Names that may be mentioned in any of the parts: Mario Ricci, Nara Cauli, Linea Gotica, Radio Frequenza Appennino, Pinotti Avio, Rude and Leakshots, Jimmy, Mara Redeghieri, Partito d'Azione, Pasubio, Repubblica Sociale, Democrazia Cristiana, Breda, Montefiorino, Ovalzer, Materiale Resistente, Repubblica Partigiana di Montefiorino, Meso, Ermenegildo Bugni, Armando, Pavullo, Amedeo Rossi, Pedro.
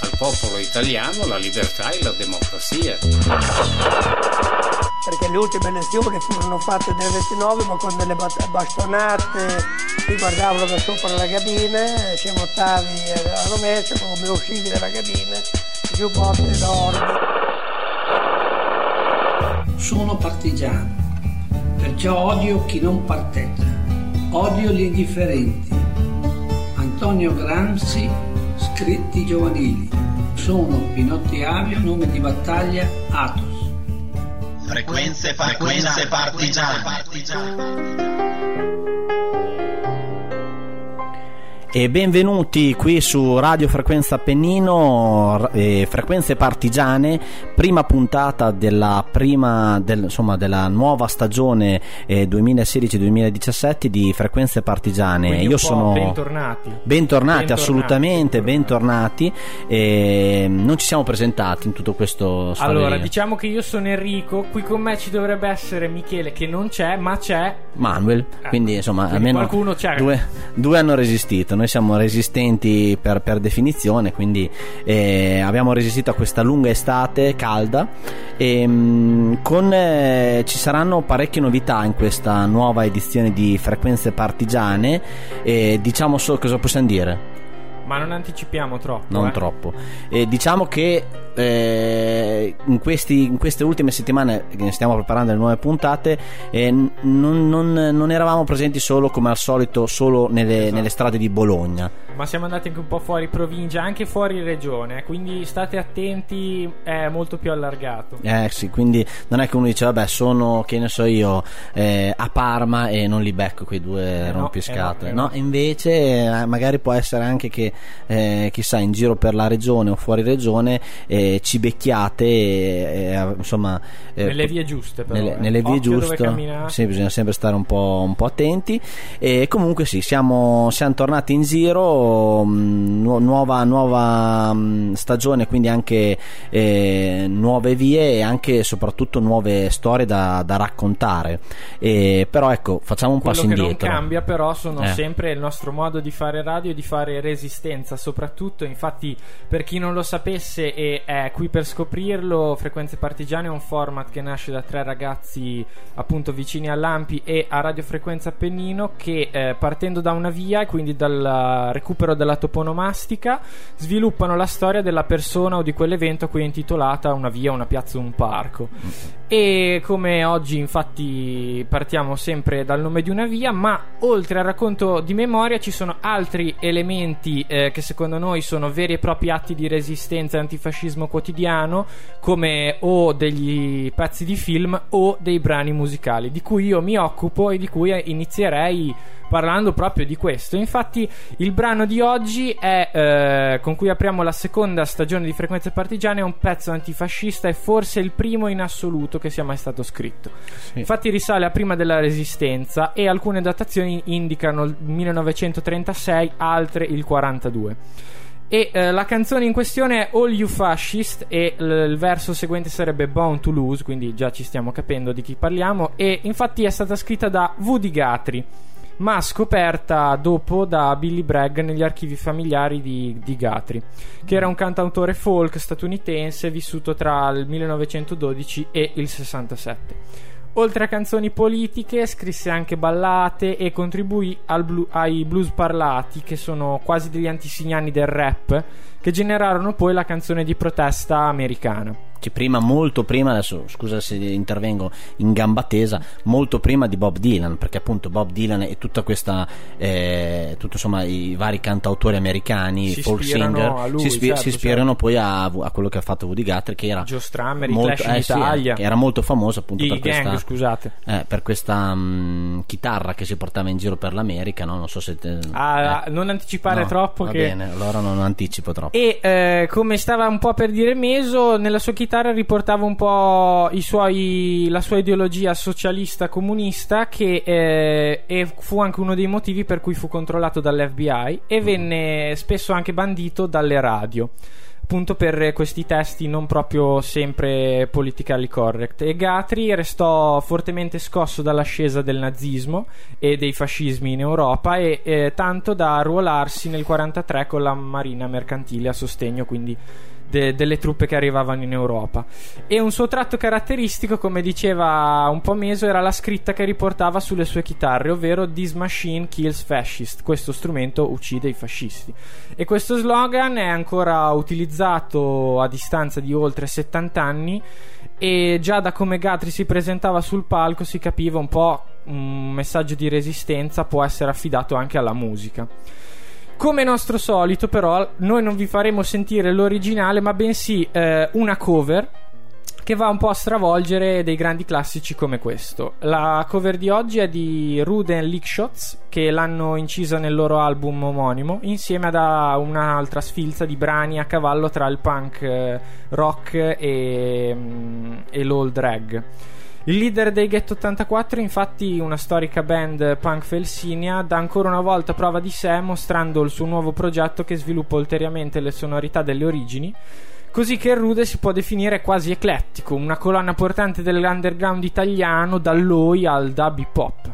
al popolo italiano la libertà e la democrazia. Perché le ultime elezioni furono fatte nel 1929, ma con delle bastonate, si guardavano da sopra la cabina, si votavi a Romezzo, come uscivi dalla cabina, più botte d'oro. Sono partigiano. Perciò odio chi non parteggia, odio gli indifferenti. Antonio Gramsci, scritti giovanili. Sono Pinotti Avio, nome di battaglia Athos. Frequenze partigiane. E benvenuti qui su Radio Frequenza Appennino, Frequenze Partigiane, prima puntata della nuova stagione 2016-2017 di Frequenze Partigiane. Quindi bentornati assolutamente, bentornati. Non ci siamo presentati in tutto questo storia. Allora, diciamo che io sono Enrico, qui con me ci dovrebbe essere Michele, che non c'è, ma c'è Manuel, quindi insomma almeno qualcuno c'è. Due hanno resistito, noi siamo resistenti per definizione, quindi abbiamo resistito a questa lunga estate calda e ci saranno parecchie novità in questa nuova edizione di Frequenze Partigiane. Diciamo solo cosa possiamo dire, ma non anticipiamo troppo. Non troppo. Diciamo che in queste ultime settimane che stiamo preparando le nuove puntate, non eravamo presenti solo come al solito, solo nelle strade di Bologna. Ma siamo andati anche un po' fuori provincia, anche fuori regione. Quindi state attenti, è molto più allargato. Sì, quindi non è che uno dice, vabbè, sono, che ne so io, a Parma e non li becco quei due rompiscatole. No, invece magari può essere anche che chissà, in giro per la regione o fuori regione ci becchiate insomma nelle vie giuste, però, nelle vie giuste, sì, bisogna sempre stare un po' attenti. E comunque sì, siamo tornati in giro, nuova stagione, quindi anche nuove vie e anche soprattutto nuove storie da raccontare. Però ecco, facciamo un passo indietro. Quello che non cambia però sono sempre il nostro modo di fare radio e di fare resistenza, soprattutto. Infatti, per chi non lo sapesse e è qui per scoprirlo, Frequenze Partigiane è un format che nasce da 3 ragazzi appunto vicini a Lampi e a Radio Frequenza Appennino, che partendo da una via e quindi dal recupero della toponomastica sviluppano la storia della persona o di quell'evento a cui è intitolata una via, una piazza, un parco. E come oggi infatti partiamo sempre dal nome di una via, ma oltre al racconto di memoria ci sono altri elementi che secondo noi sono veri e propri atti di resistenza e antifascismo quotidiano, come o degli pezzi di film o dei brani musicali, di cui io mi occupo e di cui inizierei parlando proprio di questo. Infatti il brano di oggi è con cui apriamo la seconda stagione di Frequenze Partigiane, è un pezzo antifascista e forse il primo in assoluto che sia mai stato scritto. Sì. Infatti risale a prima della Resistenza e alcune datazioni indicano il 1936, altre il 42. E la canzone in questione è All You Fascist e il verso seguente sarebbe Bound to Lose, quindi già ci stiamo capendo di chi parliamo. E infatti è stata scritta da Woody Guthrie, ma scoperta dopo da Billy Bragg negli archivi familiari di Guthrie, che era un cantautore folk statunitense vissuto tra il 1912 e il 67. Oltre a canzoni politiche scrisse anche ballate e contribuì ai blues parlati, che sono quasi degli antesignani del rap, che generarono poi la canzone di protesta americana. cioè prima, molto prima, adesso scusa se intervengo in gamba tesa, molto prima di Bob Dylan, perché appunto Bob Dylan e tutta questa tutto insomma i vari cantautori americani, folk singer, a lui, si ispirano poi a quello che ha fatto Woody Guthrie, che era Joe Strummer, molto, Clash in Italia, che era molto famoso appunto per questa chitarra che si portava in giro per l'America, no? Non so se non anticipare troppo, va bene, allora non anticipo troppo. E come stava un po' per dire Meso, nella sua chitarra riportava un po' la sua ideologia socialista comunista, che e fu anche uno dei motivi per cui fu controllato dall'FBI e venne spesso anche bandito dalle radio, appunto per questi testi non proprio sempre politically correct. E Guthrie restò fortemente scosso dall'ascesa del nazismo e dei fascismi in Europa, e tanto da arruolarsi nel 1943 con la marina mercantile a sostegno quindi delle truppe che arrivavano in Europa. E un suo tratto caratteristico, come diceva un po' Meso, era la scritta che riportava sulle sue chitarre, ovvero "This machine kills fascists", questo strumento uccide i fascisti. E questo slogan è ancora utilizzato a distanza di oltre 70 anni, e già da come Guthrie si presentava sul palco si capiva un po' un messaggio di resistenza può essere affidato anche alla musica. Come nostro solito, però, noi non vi faremo sentire l'originale, ma bensì una cover che va un po' a stravolgere dei grandi classici come questo. La cover di oggi è di Rude and Leakshots, che l'hanno incisa nel loro album omonimo, insieme ad un'altra sfilza di brani a cavallo tra il punk rock e l'old rag. Il leader dei Ghetto 84, infatti una storica band punk felsinia, dà ancora una volta prova di sé mostrando il suo nuovo progetto che sviluppa ulteriormente le sonorità delle origini, così che il Rude si può definire quasi eclettico, una colonna portante dell'underground italiano, dall'oi al dub hip hop.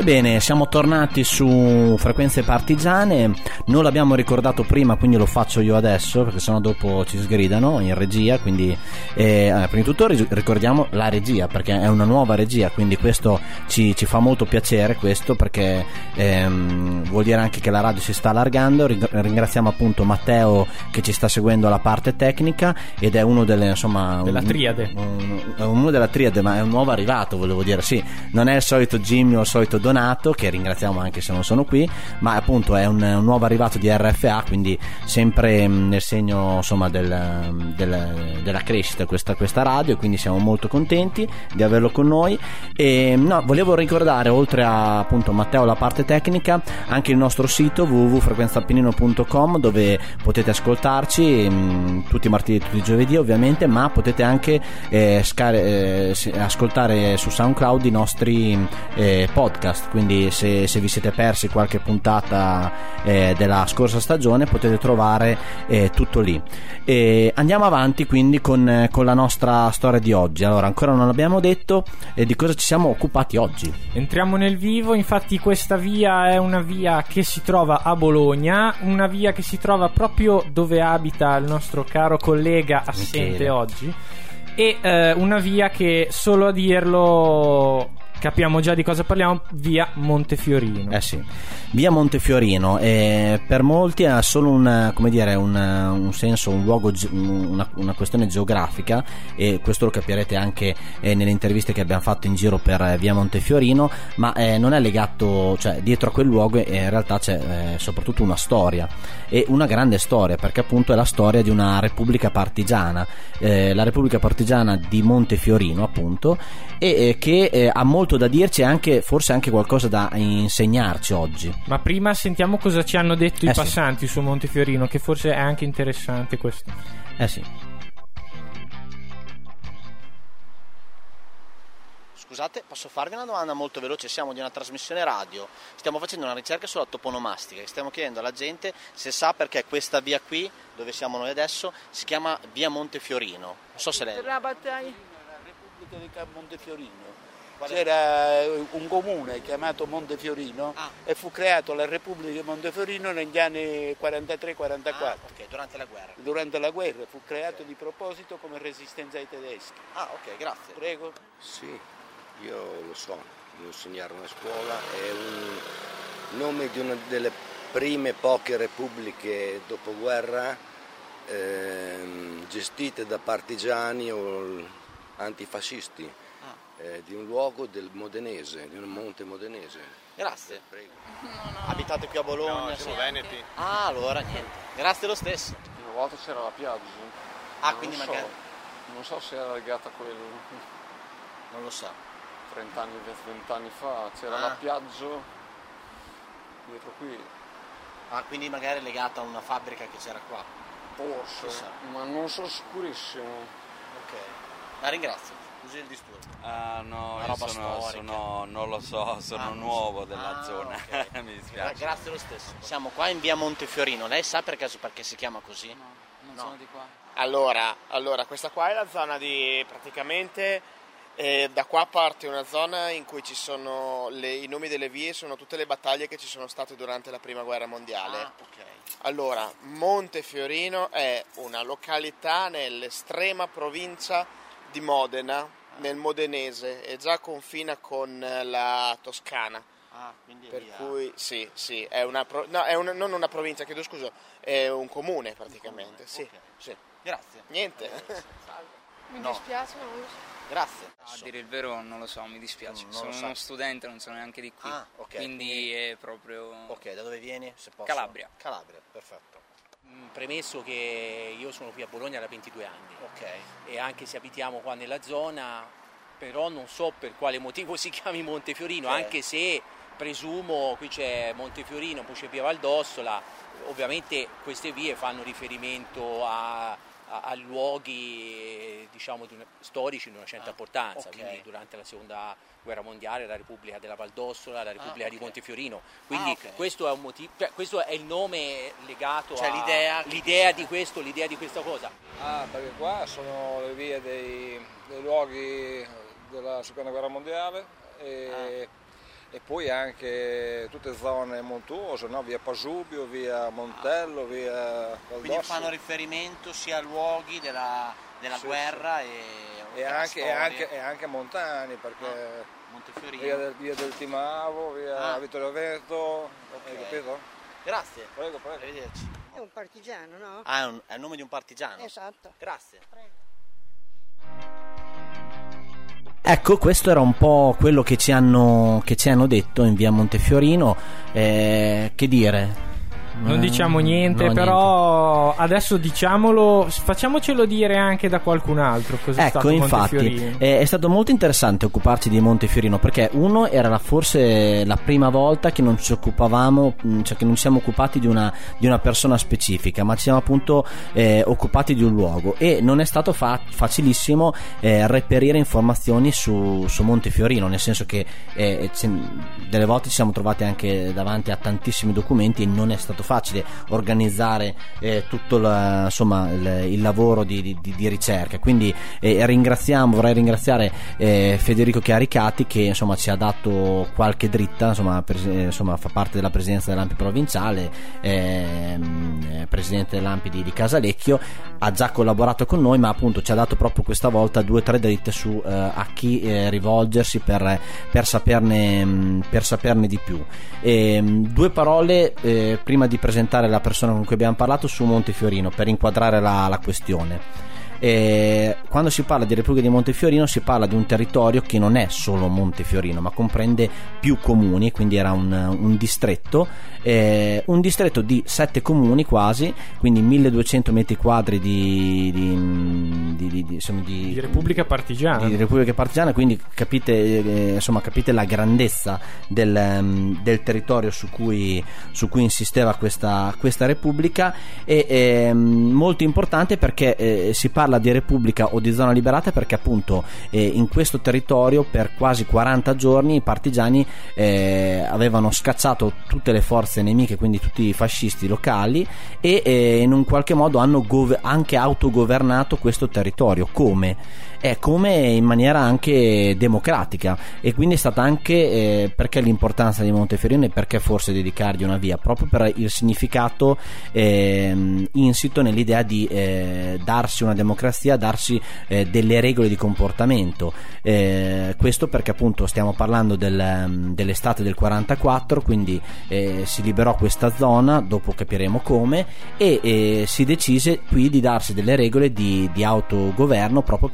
Ebbene, siamo tornati su Frequenze Partigiane. Non l'abbiamo ricordato prima, quindi lo faccio io adesso, perché sennò dopo ci sgridano in regia. Quindi prima di tutto ricordiamo la regia, perché è una nuova regia, quindi questo ci fa molto piacere, questo, perché vuol dire anche che la radio si sta allargando. Ringraziamo appunto Matteo che ci sta seguendo alla parte tecnica, ed è uno delle, insomma, della triade, uno della triade, ma è un nuovo arrivato, volevo dire, sì, non è il solito Jimmy o il solito Donato, che ringraziamo anche se non sono qui, ma appunto è un nuovo arrivato di RFA, quindi sempre nel segno, insomma, della crescita questa radio, quindi siamo molto contenti di averlo con noi. E no, volevo ricordare, oltre a appunto Matteo la parte tecnica, anche il nostro sito www.frequenzaappennino.com, dove potete ascoltarci tutti i martedì e tutti i giovedì ovviamente, ma potete anche ascoltare su SoundCloud i nostri podcast, quindi se vi siete persi qualche puntata della scorsa stagione potete trovare tutto lì. E andiamo avanti quindi con la nostra storia di oggi. Allora, ancora non abbiamo detto di cosa ci siamo occupati oggi. Entriamo nel vivo, infatti questa via è una via che si trova a Bologna, una via che si trova proprio dove abita il nostro caro collega assente Michele oggi, e una via che, solo a dirlo, capiamo già di cosa parliamo, via Montefiorino. Eh sì, via Montefiorino per molti ha solo un senso, un luogo, una questione geografica, e questo lo capirete anche nelle interviste che abbiamo fatto in giro per via Montefiorino, ma non è legato, cioè dietro a quel luogo in realtà c'è soprattutto una storia, e una grande storia, perché appunto è la storia di una repubblica partigiana, la Repubblica Partigiana di Montefiorino appunto, e che ha molto da dirci, anche forse anche qualcosa da insegnarci oggi. Ma prima sentiamo cosa ci hanno detto i passanti su Montefiorino, che forse è anche interessante questo. Scusate, posso farvi una domanda molto veloce? Siamo di una trasmissione radio, stiamo facendo una ricerca sulla toponomastica, stiamo chiedendo alla gente se sa perché questa via qui, dove siamo noi adesso, si chiama via Montefiorino. Non so se lei... La battaglia Repubblica di Montefiorino. C'era un comune chiamato Montefiorino e fu creato la Repubblica di Montefiorino negli anni 43-44. Ok, durante la guerra. Durante la guerra fu creato di proposito come resistenza ai tedeschi. Ok, grazie. Prego. Sì, io lo so, mi insegnarono a scuola, è un nome di una delle prime poche repubbliche dopoguerra gestite da partigiani o antifascisti. Di un luogo del Modenese, di un monte modenese. Grazie. Prego. No. Abitate qui a Bologna? No, siamo veneti. Allora niente. Grazie lo stesso. Una volta c'era la Piaggio. Quindi so, magari. Non so se era legata a quello. Non lo so. 30 anni, 20 anni fa c'era la Piaggio dietro qui. Quindi magari è legata a una fabbrica che c'era qua. Forse, ma non sono sicurissimo. Ok. La ringrazio. Così il disturbo. No, io sono non lo so, sono nuovo della zona. Okay. Mi dispiace. Grazie lo stesso. Siamo qua in via Montefiorino. Lei sa per caso perché si chiama così? No, non sono di qua. Allora, questa qua è la zona di praticamente da qua parte una zona in cui ci sono i nomi delle vie, sono tutte le battaglie che ci sono state durante la prima guerra mondiale. Ok. Allora, Montefiorino è una località nell'estrema provincia di Modena, nel Modenese, e già confina con la Toscana. Quindi per cui sì, è una non una provincia, chiedo scusa, è un comune praticamente. Un comune. Sì, okay. Sì. Grazie. Niente. Mi dispiace, ma non lo so. Grazie. A dire il vero non lo so, mi dispiace. Sono uno studente, non sono neanche di qui. Okay. Quindi è proprio... Ok, da dove vieni? Se posso. Calabria, perfetto. Premesso che io sono qui a Bologna da 22 anni e anche se abitiamo qua nella zona, però non so per quale motivo si chiami Montefiorino, anche se presumo qui c'è Montefiorino, poi c'è via Val d'Ossola, ovviamente queste vie fanno riferimento a luoghi, diciamo, storici di una certa importanza, quindi durante la seconda guerra mondiale la Repubblica della Val d'Ossola, la Repubblica di Montefiorino, quindi questo è un motivo, cioè, questo è il nome legato, cioè, l'idea di questo, l'idea di questa cosa, perché qua sono le vie dei luoghi della seconda guerra mondiale, e e poi anche tutte zone montuose, no? Via Pasubio, via Montello, via Val d'Ossola. Quindi fanno riferimento sia a luoghi della sì, guerra sì. E anche montani, perché Montefiorino. Via del Timavo, via Vittorio Veneto, okay. Hai capito? Grazie, prego. Arrivederci. È un partigiano, no? È il nome di un partigiano? Esatto. Grazie. Prego. Ecco, questo era un po' quello che ci hanno detto in via Montefiorino. Che dire? Non diciamo niente, no, però niente. Adesso diciamolo, facciamocelo dire anche da qualcun altro. Cos'è ecco, stato infatti, è stato molto interessante occuparci di Montefiorino, perché uno era forse la prima volta che non ci occupavamo, cioè che non siamo occupati di una persona specifica, ma ci siamo appunto occupati di un luogo, e non è stato facilissimo reperire informazioni su Montefiorino, nel senso che delle volte ci siamo trovati anche davanti a tantissimi documenti e non è stato facile organizzare tutto il lavoro di ricerca. Quindi vorrei ringraziare Federico Chiaricati, che insomma ci ha dato qualche dritta, insomma fa parte della presidenza dell'AMPI provinciale, presidente dell'AMPI di Casalecchio, ha già collaborato con noi, ma appunto ci ha dato proprio questa volta 2 o 3 dritte su a chi rivolgersi per saperne di più. 2 parole prima di presentare la persona con cui abbiamo parlato su Montefiorino, per inquadrare la questione. Quando si parla di Repubblica di Montefiorino si parla di un territorio che non è solo Montefiorino, ma comprende più comuni, quindi era un distretto, di 7 comuni quasi, quindi 1200 metri quadri di Repubblica Partigiana. Di Repubblica Partigiana, quindi capite la grandezza del territorio su cui insisteva questa Repubblica. È molto importante perché si parla di Repubblica o di zona liberata perché appunto in questo territorio per quasi 40 giorni i partigiani avevano scacciato tutte le forze nemiche, quindi tutti i fascisti locali, e in un qualche modo hanno anche autogovernato questo territorio come in maniera anche democratica, e quindi è stata anche perché l'importanza di Montefiorino e perché forse dedicargli una via, proprio per il significato insito nell'idea di darsi una democrazia, darsi delle regole di comportamento, questo perché appunto stiamo parlando dell'estate del 44, quindi si liberò questa zona, dopo capiremo come, e si decise qui di darsi delle regole di autogoverno, proprio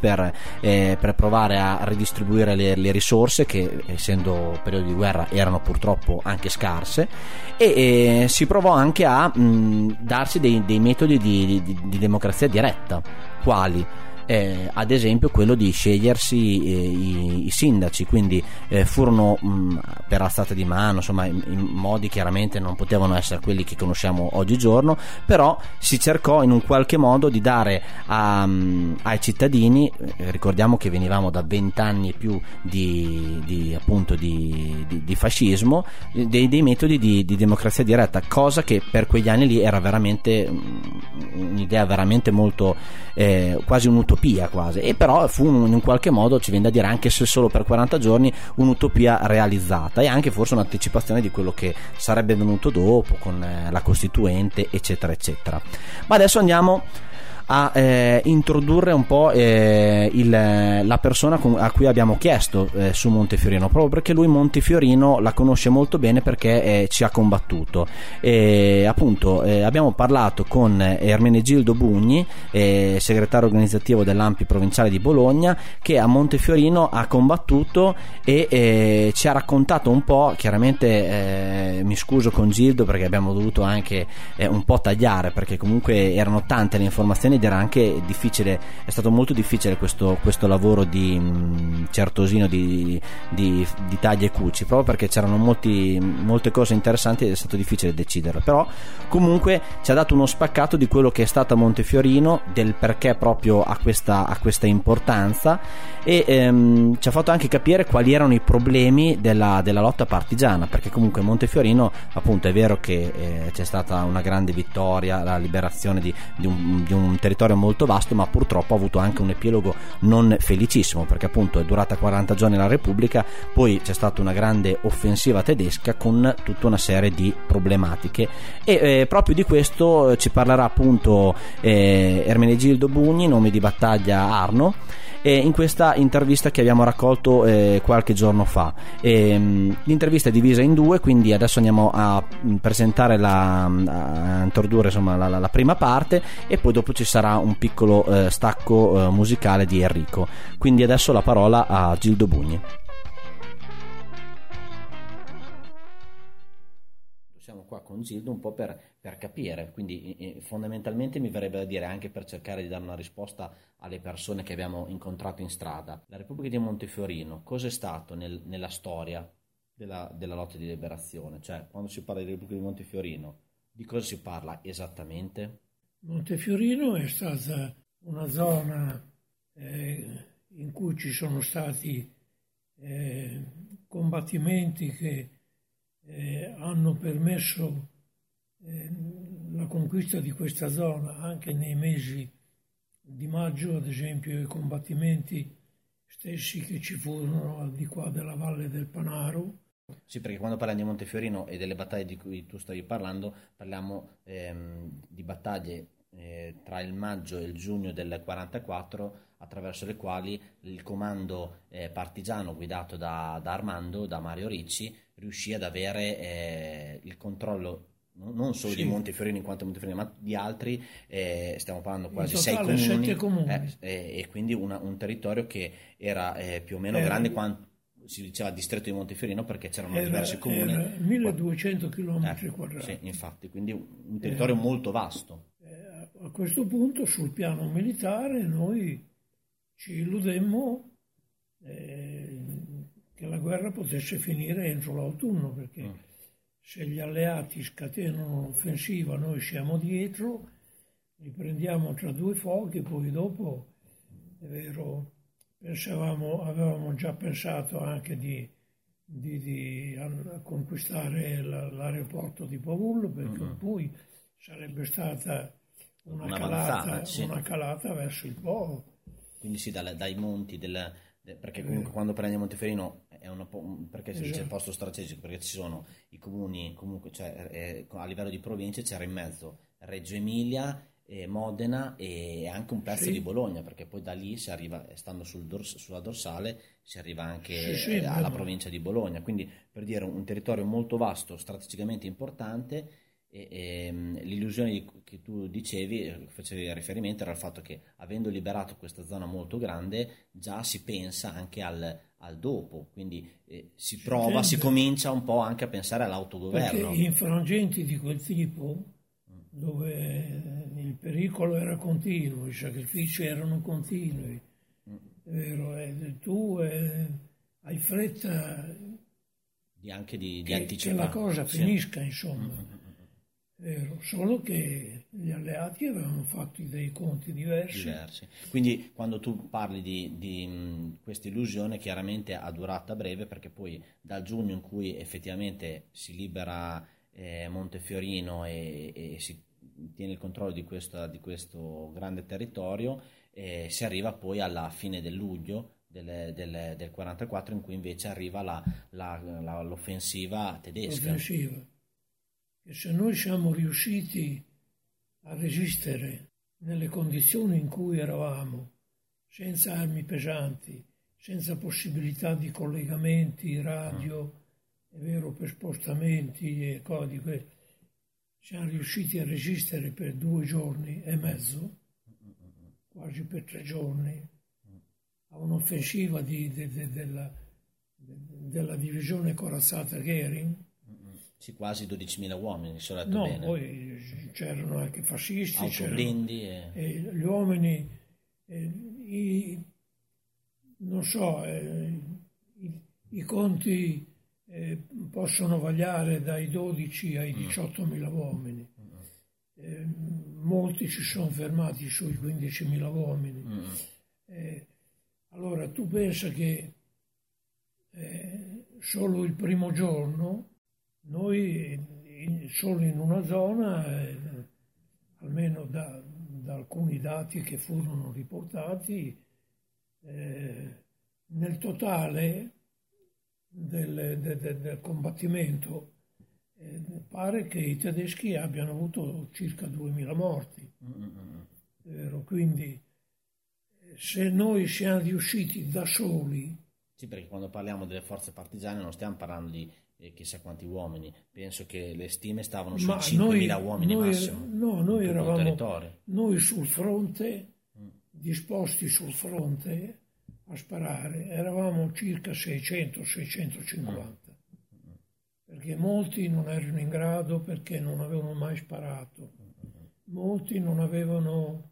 per provare a redistribuire le risorse che, essendo periodo di guerra, erano purtroppo anche scarse, e si provò anche a darsi dei metodi di democrazia diretta, quali ad esempio quello di scegliersi i sindaci, quindi furono per alzata di mano, insomma in modi chiaramente non potevano essere quelli che conosciamo oggigiorno, però si cercò in un qualche modo di dare ai cittadini, ricordiamo che venivamo da 20 anni e più di fascismo, dei metodi di democrazia diretta, cosa che per quegli anni lì era veramente un'idea veramente molto quasi un'utopia quasi, e però fu in qualche modo, ci viene da dire, anche se solo per 40 giorni, un'utopia realizzata, e anche forse un'anticipazione di quello che sarebbe venuto dopo con la Costituente eccetera eccetera. Ma adesso andiamo a introdurre un po' la persona a cui abbiamo chiesto su Montefiorino, proprio perché lui Montefiorino la conosce molto bene, perché ci ha combattuto, appunto abbiamo parlato con Ermenegildo Bugni, segretario organizzativo dell'AMPI provinciale di Bologna, che a Montefiorino ha combattuto e ci ha raccontato un po', chiaramente mi scuso con Gildo perché abbiamo dovuto anche un po' tagliare, perché comunque erano tante le informazioni ed era anche difficile, è stato molto difficile questo lavoro di certosino di tagli e cuci, proprio perché c'erano molte cose interessanti ed è stato difficile decidere, però comunque ci ha dato uno spaccato di quello che è stata Montefiorino, del perché proprio a questa importanza, e ci ha fatto anche capire quali erano i problemi della lotta partigiana, perché comunque Montefiorino appunto è vero che c'è stata una grande vittoria, la liberazione di un territorio molto vasto, ma purtroppo ha avuto anche un epilogo non felicissimo, perché appunto è durata 40 giorni la Repubblica, poi c'è stata una grande offensiva tedesca con tutta una serie di problematiche, e proprio di questo ci parlerà appunto Ermenegildo Bugni, nome di battaglia Arno, in questa intervista che abbiamo raccolto qualche giorno fa. L'intervista è divisa in due, quindi adesso andiamo a presentare a introdurre insomma la prima parte, e poi dopo ci sarà un piccolo stacco musicale di Enrico. Quindi adesso la parola a Gildo Bugni. Siamo qua con Gildo un po' per capire, quindi fondamentalmente mi verrebbe da dire, anche per cercare di dare una risposta alle persone che abbiamo incontrato in strada, la Repubblica di Montefiorino cos'è stato nella storia della lotta di liberazione? Cioè, quando si parla di Repubblica di Montefiorino, di cosa si parla esattamente? Montefiorino è stata una zona in cui ci sono stati combattimenti che hanno permesso la conquista di questa zona. Anche nei mesi di maggio, ad esempio, i combattimenti stessi che ci furono al di qua della valle del Panaro. Sì, perché quando parliamo di Montefiorino e delle battaglie di cui tu stavi parlando, parliamo di battaglie tra il maggio e il giugno del 44, attraverso le quali il comando partigiano guidato da Armando, da Mario Ricci, riuscì ad avere il controllo non solo sì. di Montefiorino in quanto Montefiorino, ma di altri, stiamo parlando quasi 6 comuni. E quindi un territorio che era più o meno grande quanto si diceva distretto di Montefiorino, perché c'erano diversi comuni. Era 1200 km quadrati. Sì, infatti, quindi un territorio molto vasto. A questo punto, sul piano militare, noi ci illudemmo che la guerra potesse finire entro l'autunno, perché se gli alleati scatenano un'offensiva, noi siamo dietro, li prendiamo tra due fuochi, poi dopo, è vero, avevamo già pensato anche di conquistare l'aeroporto di Pavullo, perché poi sarebbe stata una calata verso il Po. Quindi sì, dai monti perché comunque quando prendi Montefiorino è perché si dice il posto strategico, perché ci sono i comuni, comunque cioè, a livello di province c'era in mezzo Reggio Emilia, Modena e anche un pezzo di Bologna, perché poi da lì si arriva, stando sulla dorsale, si arriva anche alla provincia di Bologna. Quindi, per dire, un territorio molto vasto, strategicamente importante. E l'illusione che tu dicevi, facevi riferimento, era il fatto che, avendo liberato questa zona molto grande, già si pensa anche al dopo, quindi si comincia un po' anche a pensare all'autogoverno. Perché in frangenti di quel tipo, dove il pericolo era continuo, i sacrifici erano continui, vero, tu hai fretta anche di anticipare che la cosa finisca, insomma. Vero, solo che gli alleati avevano fatto dei conti diversi. Quindi quando tu parli di questa illusione, chiaramente ha durata breve, perché poi dal giugno in cui effettivamente si libera Montefiorino e si tiene il controllo di questo grande territorio, si arriva poi alla fine del luglio del 44, in cui invece arriva l'offensiva tedesca. E se noi siamo riusciti a resistere nelle condizioni in cui eravamo, senza armi pesanti, senza possibilità di collegamenti radio, è vero, per spostamenti e codiche, siamo riusciti a resistere per 2 giorni e mezzo, quasi per 3 giorni, a un'offensiva della divisione corazzata Göring. Sì, quasi 12.000 uomini, se ho letto bene. No, poi c'erano anche fascisti, autoblindi e gli uomini, i conti possono variare dai 12 ai 18.000 uomini. Molti ci sono fermati sui 15.000 uomini. Allora, tu pensa che solo il primo giorno noi solo in una zona, almeno da da alcuni dati che furono riportati, nel totale del combattimento pare che i tedeschi abbiano avuto circa 2000 morti. Quindi se noi siamo riusciti da soli... Sì, perché quando parliamo delle forze partigiane non stiamo parlando di chissà quanti uomini, penso che le stime stavano su 5.000 uomini massimo. No, noi eravamo noi sul fronte, disposti sul fronte a sparare, eravamo circa 600-650, perché molti non erano in grado, perché non avevano mai sparato, molti non avevano...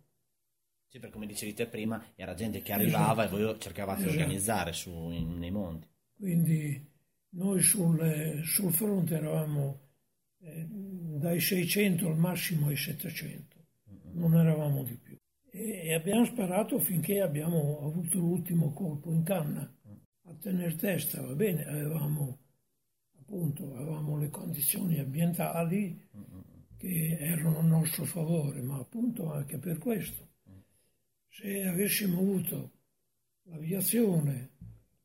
Sì, perché come dicevi te prima, era gente che arrivava e voi cercavate di organizzare nei monti. Quindi noi sul fronte eravamo dai 600 al massimo ai 700, non eravamo di più. E abbiamo sparato finché abbiamo avuto l'ultimo colpo in canna. A tener testa, va bene, avevamo le condizioni ambientali che erano a nostro favore, ma appunto anche per questo. Se avessimo avuto l'aviazione...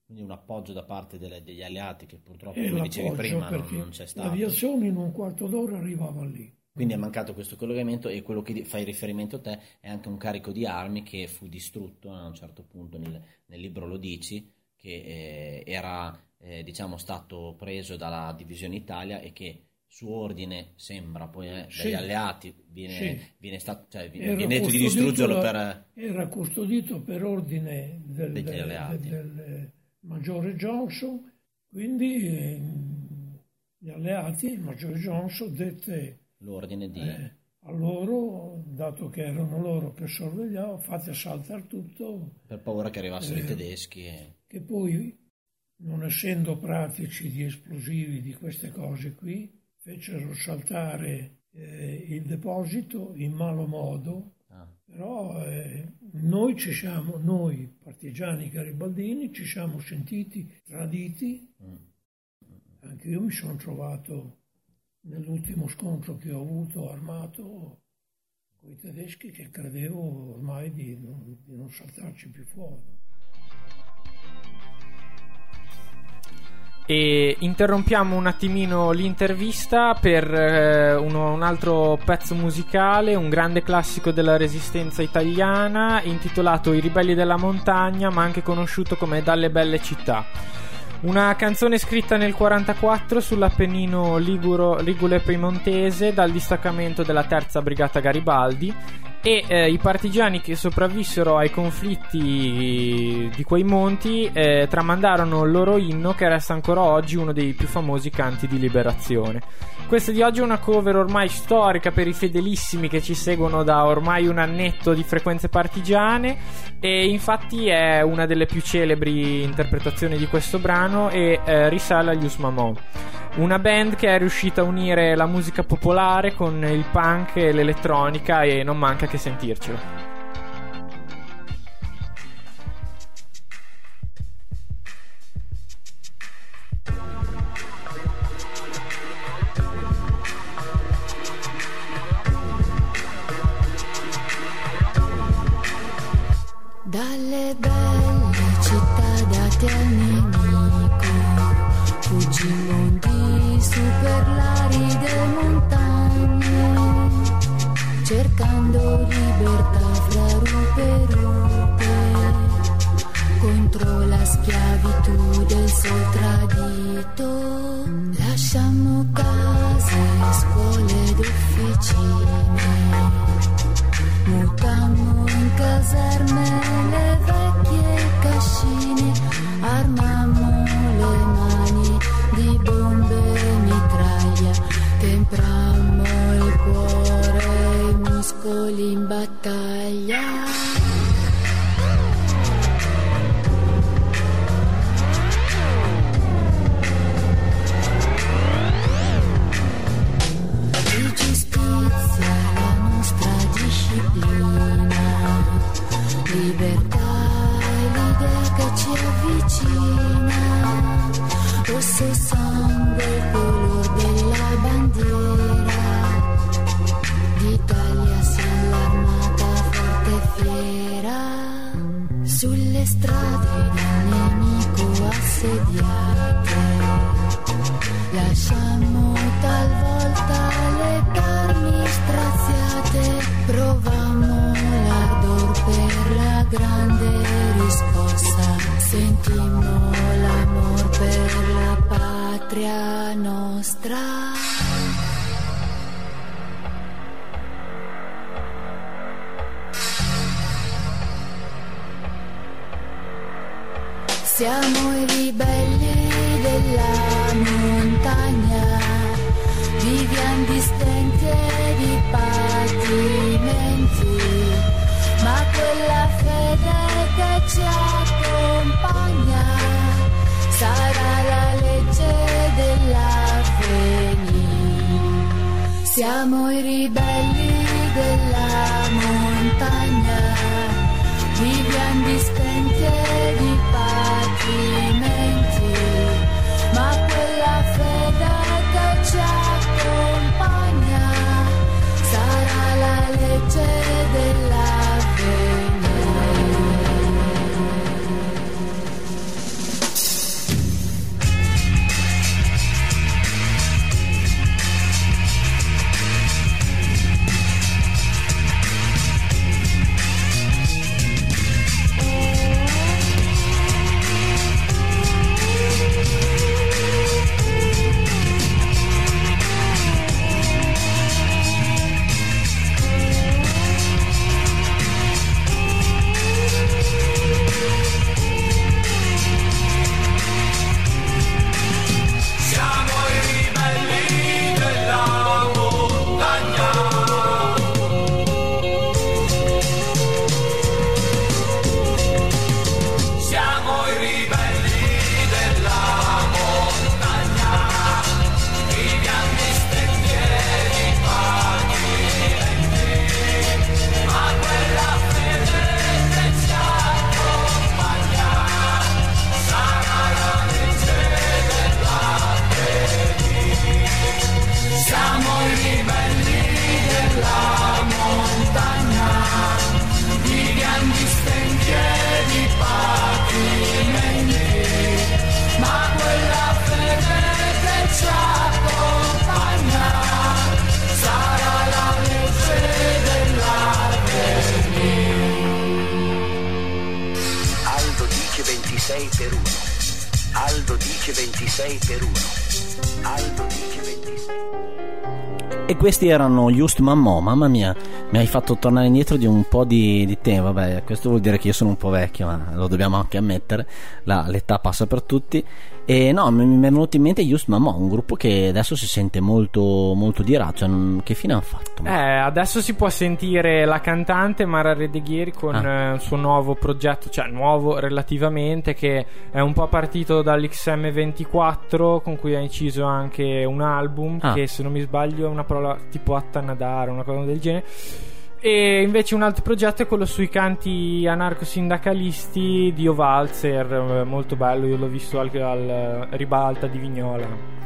Quindi un appoggio da parte degli alleati che purtroppo, come dicevi prima, non c'è stato. L'aviazione in un quarto d'ora arrivava lì. Quindi è mancato questo collegamento, e quello che fai riferimento te è anche un carico di armi che fu distrutto a un certo punto, nel libro lo dici, che era stato preso dalla divisione Italia e che... su ordine, sembra, poi dagli alleati viene detto di distruggerlo era custodito per ordine degli alleati. Del maggiore Johnson, quindi gli alleati, il maggiore Johnson dette l'ordine a loro, dato che erano loro che sorvegliavano, fate saltare tutto per paura che arrivassero i tedeschi che poi, non essendo pratici di esplosivi, di queste cose qui, fecero saltare il deposito in malo modo, però noi partigiani garibaldini ci siamo sentiti traditi. Anche io mi sono trovato nell'ultimo scontro che ho avuto armato con i tedeschi, che credevo ormai di non saltarci più fuori. E interrompiamo un attimino l'intervista per un altro pezzo musicale, un grande classico della resistenza italiana, intitolato I ribelli della montagna, ma anche conosciuto come Dalle belle città. Una canzone scritta nel 1944 sull'Appennino ligure piemontese dal distaccamento della terza brigata Garibaldi, e i partigiani che sopravvissero ai conflitti di quei monti tramandarono il loro inno, che resta ancora oggi uno dei più famosi canti di liberazione. Questa di oggi è una cover ormai storica per i fedelissimi che ci seguono da ormai un annetto di Frequenze Partigiane, e infatti è una delle più celebri interpretazioni di questo brano, e risale agli Üstmamò, una band che è riuscita a unire la musica popolare con il punk e l'elettronica, e non manca che sentircelo. Dalle belle città date al nemico, fuggimonti su per l'aride montagne, cercando libertà fra rupe e rupe, contro la schiavitù del sol tradito. Lasciamo case, scuole ed officine, mutammo in caserme le vecchie cascine, armammo le mani di bombe e mitraglia, temprammo il cuore e i muscoli in battaglia. Libertà è l'idea che ci avvicina, possessando il color della bandiera, d'Italia siamo l'armata. sera sulle strade il nemico assediate, lasciamo talvolta le carni straziate, provammo l'ardor per la grande risposta, sentimmo l'amor per la patria nostra. Siamo i ribelli della montagna, viviamo distenti e di patimenti, ma quella fede che ci accompagna sarà la legge dell'avvenire. Siamo i ribelli della montagna, viviamo distenti e di ma quella fede che ci accompagna sarà la legge della E questi erano gli Üstmamò. Mamma mia, mi hai fatto tornare indietro di un po' di tempo. Vabbè, questo vuol dire che io sono un po' vecchio, ma lo dobbiamo anche ammettere, l'età passa per tutti. E no, mi è venuto in mente gli Üstmamò, un gruppo che adesso si sente molto molto di raggio. Che fine hanno fatto? Adesso si può sentire la cantante Mara Redeghieri con il suo nuovo progetto, cioè nuovo relativamente, che è un po' partito dall'XM24, con cui ha inciso anche un album che, se non mi sbaglio, è una parola tipo attanadare, una cosa del genere. E invece un altro progetto è quello sui canti anarcosindacalisti di Ovalzer, molto bello, io l'ho visto al Ribalta di Vignola.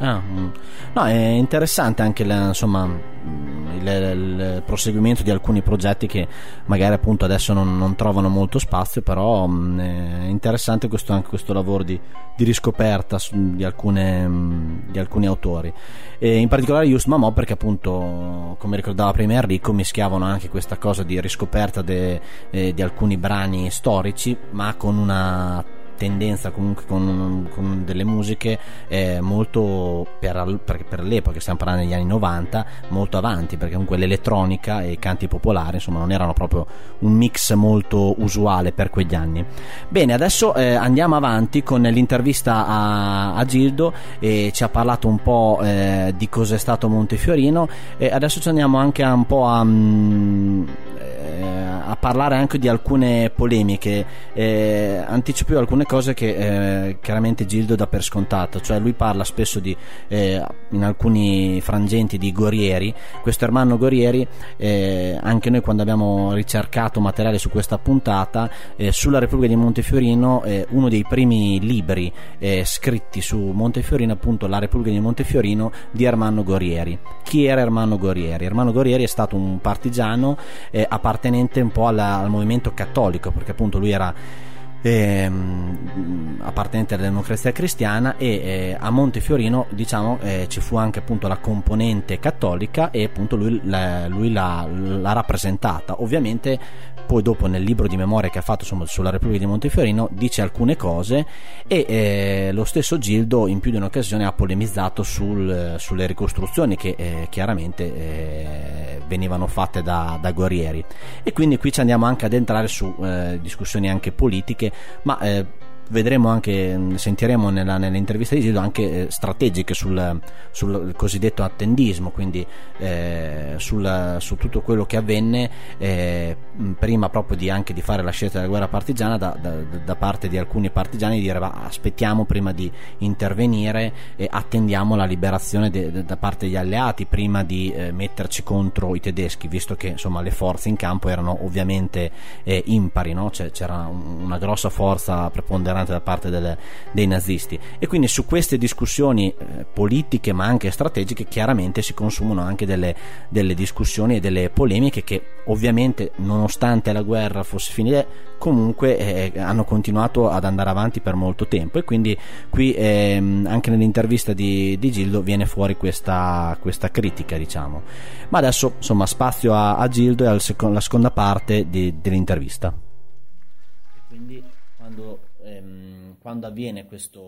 No, è interessante anche il proseguimento di alcuni progetti che magari appunto adesso non trovano molto spazio, però è interessante anche questo lavoro di riscoperta di alcuni autori, e in particolare gli Üstmamò, perché appunto, come ricordava prima Enrico, mischiavano anche questa cosa di riscoperta di alcuni brani storici, ma con una tendenza comunque con delle musiche molto per l'epoca, stiamo parlando degli anni 90, molto avanti, perché comunque l'elettronica e i canti popolari insomma non erano proprio un mix molto usuale per quegli anni. Bene, adesso andiamo avanti con l'intervista a Gildo, e ci ha parlato un po' di cos'è stato Montefiorino, e adesso ci andiamo anche un po' a parlare anche di alcune polemiche. Anticipo alcune cose che chiaramente Gildo dà per scontato, cioè lui parla spesso di in alcuni frangenti di Gorrieri, questo Ermanno Gorrieri. Anche noi quando abbiamo ricercato materiale su questa puntata sulla Repubblica di Montefiorino, uno dei primi libri scritti su Montefiorino, appunto la Repubblica di Montefiorino di Ermanno Gorrieri. Chi era Ermanno Gorrieri? Ermanno Gorrieri è stato un partigiano appartenente po' al movimento cattolico, perché appunto lui era appartenente alla Democrazia Cristiana, e a Montefiorino, diciamo, ci fu anche appunto la componente cattolica, e appunto lui l'ha rappresentata. Ovviamente poi dopo nel libro di memoria che ha fatto sulla Repubblica di Montefiorino dice alcune cose, e lo stesso Gildo in più di un'occasione ha polemizzato sulle ricostruzioni che chiaramente venivano fatte da Gorrieri, e quindi qui ci andiamo anche ad entrare su discussioni anche politiche, ma vedremo anche, sentiremo nell'intervista di Gildo anche strategiche sul cosiddetto attendismo, quindi su tutto quello che avvenne prima proprio di fare la scelta della guerra partigiana da parte di alcuni partigiani, di dire aspettiamo prima di intervenire, e attendiamo la liberazione da parte degli alleati prima di metterci contro i tedeschi, visto che insomma le forze in campo erano ovviamente impari, no? Cioè, c'era una grossa forza preponderante da parte dei nazisti, e quindi su queste discussioni politiche ma anche strategiche chiaramente si consumano anche delle discussioni e delle polemiche che ovviamente, nonostante la guerra fosse finita, comunque hanno continuato ad andare avanti per molto tempo, e quindi qui anche nell'intervista di Gildo viene fuori questa critica, diciamo. Ma adesso insomma spazio a Gildo e alla seconda parte dell'intervista. Quindi quando avviene questa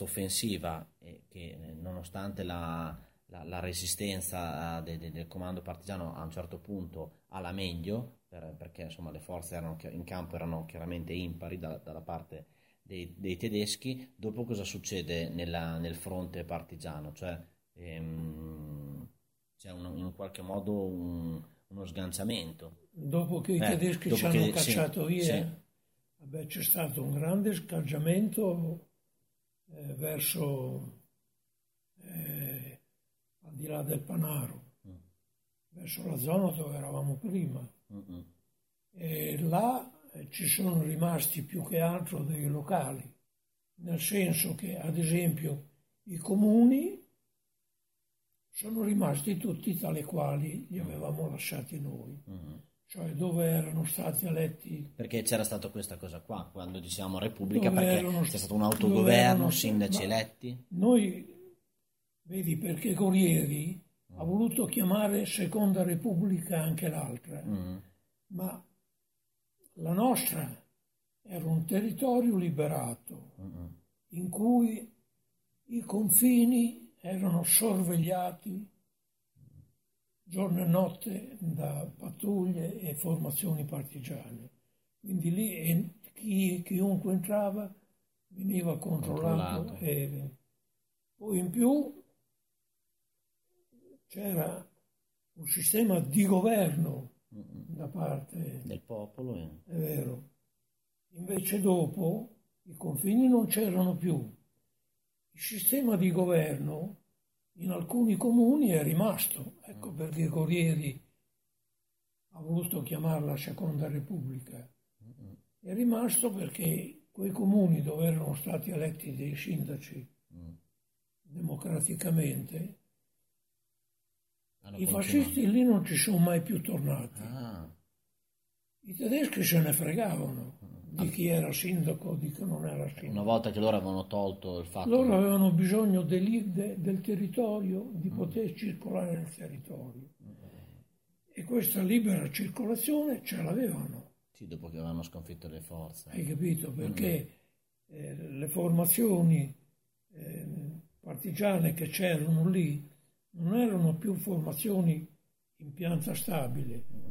offensiva, che nonostante la resistenza del comando partigiano a un certo punto alla meglio, perché insomma le forze in campo erano chiaramente impari dalla parte dei tedeschi, dopo cosa succede nel fronte partigiano? Cioè c'è in qualche modo uno sganciamento. Dopo che i tedeschi ci hanno cacciato via? Sì. Beh, c'è stato un grande scangiamento verso al di là del Panaro, verso la zona dove eravamo prima. E là ci sono rimasti più che altro dei locali, nel senso che ad esempio i comuni sono rimasti tutti tali quali li avevamo lasciati noi. Cioè dove erano stati eletti... Perché c'era stata questa cosa qua, quando diciamo Repubblica, perché c'è stato un autogoverno, sindaci eletti. Noi, vedi, perché Gorrieri ha voluto chiamare Seconda Repubblica anche l'altra, ma la nostra era un territorio liberato, in cui i confini erano sorvegliati giorno e notte da pattuglie e formazioni partigiane. Quindi lì chiunque entrava veniva controllato. E poi in più c'era un sistema di governo da parte del popolo. È vero. Invece dopo i confini non c'erano più. Il sistema di governo in alcuni comuni è rimasto, ecco perché Gorrieri ha voluto chiamarla Seconda Repubblica. È rimasto perché quei comuni dove erano stati eletti dei sindaci democraticamente, i fascisti lì non ci sono mai più tornati. I tedeschi se ne fregavano di chi era sindaco, di chi non era sindaco. Una volta che loro avevano tolto il fatto... Loro avevano bisogno del territorio, di poter circolare nel territorio. E questa libera circolazione ce l'avevano. Sì, dopo che avevano sconfitto le forze. Hai capito? Perché le formazioni partigiane che c'erano lì non erano più formazioni in pianta stabile.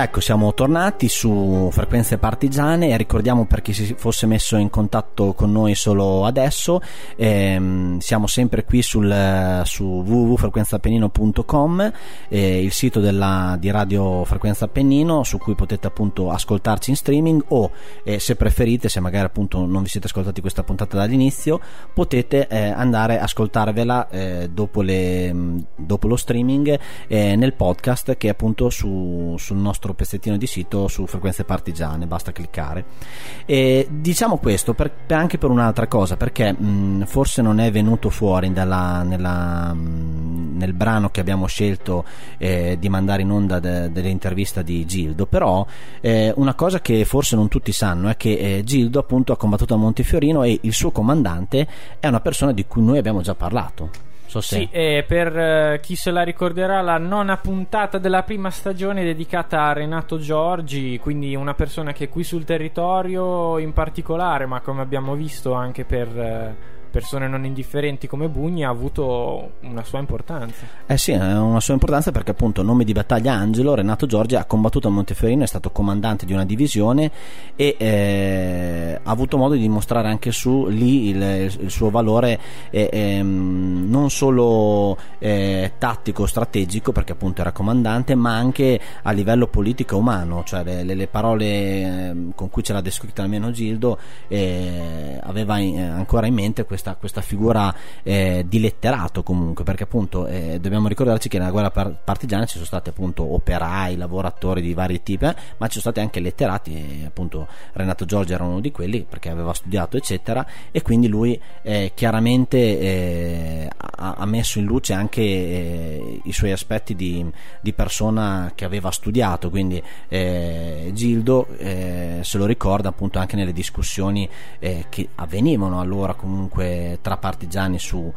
Ecco, siamo tornati su Frequenze Partigiane, e ricordiamo, per chi si fosse messo in contatto con noi solo adesso, siamo sempre qui su www.frequenzaapennino.com, il sito di Radio Frequenza Appennino, su cui potete appunto ascoltarci in streaming, o se preferite, se magari appunto non vi siete ascoltati questa puntata dall'inizio, potete andare a ascoltarvela dopo lo streaming nel podcast, che è appunto sul nostro altro pezzettino di sito su Frequenze Partigiane, basta cliccare. E diciamo questo anche per un'altra cosa, perché forse non è venuto fuori nel brano che abbiamo scelto di mandare in onda dell'intervista di Gildo, però una cosa che forse non tutti sanno è che Gildo appunto ha combattuto a Montefiorino e il suo comandante è una persona di cui noi abbiamo già parlato. Sì, e per chi se la ricorderà, la nona puntata della prima stagione è dedicata a Renato Giorgi, quindi una persona che è qui sul territorio in particolare, ma come abbiamo visto anche per persone non indifferenti come Bugni, ha avuto una sua importanza. Sì, una sua importanza, perché appunto, nome di battaglia Angelo, Renato Giorgi ha combattuto a Montefiorino, è stato comandante di una divisione e ha avuto modo di dimostrare anche su lì il suo valore non solo tattico, strategico, perché appunto era comandante, ma anche a livello politico e umano, cioè le parole con cui ce l'ha descritta almeno Gildo, aveva ancora in mente questa figura di letterato, comunque, perché appunto dobbiamo ricordarci che nella guerra partigiana ci sono stati appunto operai, lavoratori di vari tipi, ma ci sono stati anche letterati, appunto Renato Giorgi era uno di quelli, perché aveva studiato eccetera, e quindi lui chiaramente ha messo in luce anche i suoi aspetti di persona che aveva studiato, quindi Gildo se lo ricorda appunto anche nelle discussioni che avvenivano allora comunque tra partigiani su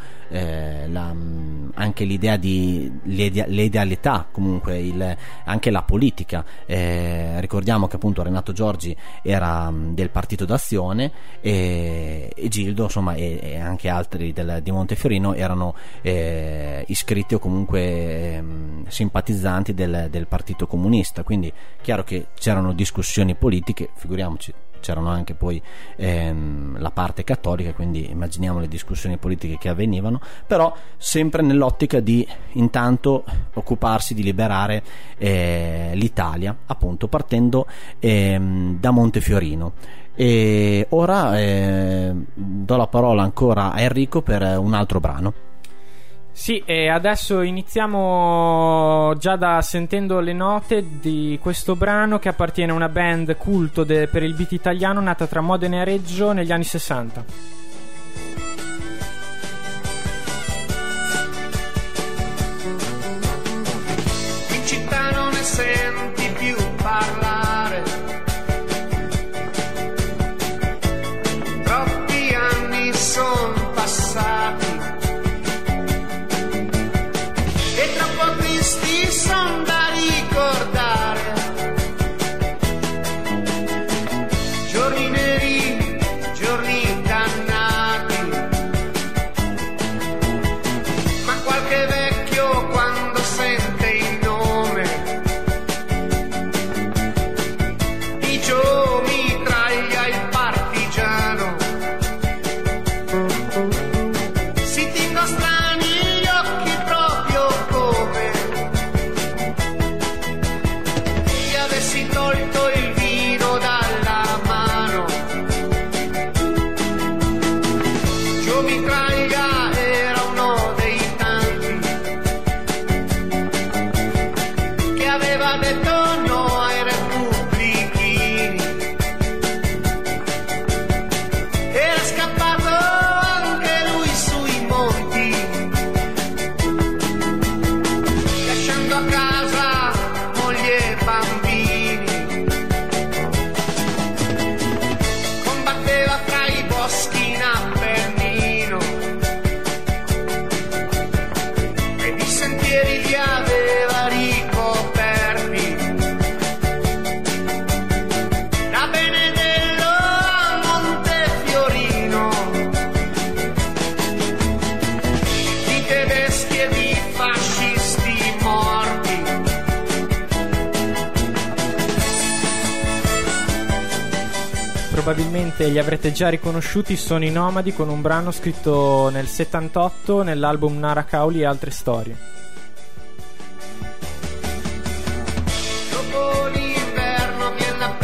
anche l'idea di l'idealità, comunque anche la politica. Ricordiamo che appunto Renato Giorgi era del Partito d'Azione e Gildo, insomma, e anche altri di Montefiorino erano iscritti o comunque simpatizzanti del Partito Comunista, quindi chiaro che c'erano discussioni politiche, figuriamoci, c'erano anche poi la parte cattolica, quindi immaginiamo le discussioni politiche che avvenivano, però sempre nell'ottica di intanto occuparsi di liberare l'Italia, appunto partendo da Montefiorino. E ora do la parola ancora a Enrico per un altro brano. Sì, e adesso iniziamo già sentendo le note di questo brano che appartiene a una band culto per il beat italiano, nata tra Modena e Reggio negli anni 60. In città non ne senti più parlare, troppi anni son passati, son da ricordare, giorni neri, giorni ingannati, ma qualche vecchio quando sente il nome di Joe Mitraglia il partigiano, si tingono strani gli occhi proprio come si tolto il vino dalla mano. Joe Mitraglia era uno dei tanti che aveva detto no ai repubblichini, era scappato anche lui sui monti, lasciando a casa moglie e bambini. Combatteva fra i boschi in Appennino e di sentieri li aveva ricoperti. Da Benedello a Montefiorino, di tedeschi e di fascisti morti. Probabilmente li avrete già riconosciuti, sono i Nomadi con un brano scritto nel 78 nell'album Nara Cauli e altre storie. Dopo l'inverno viene la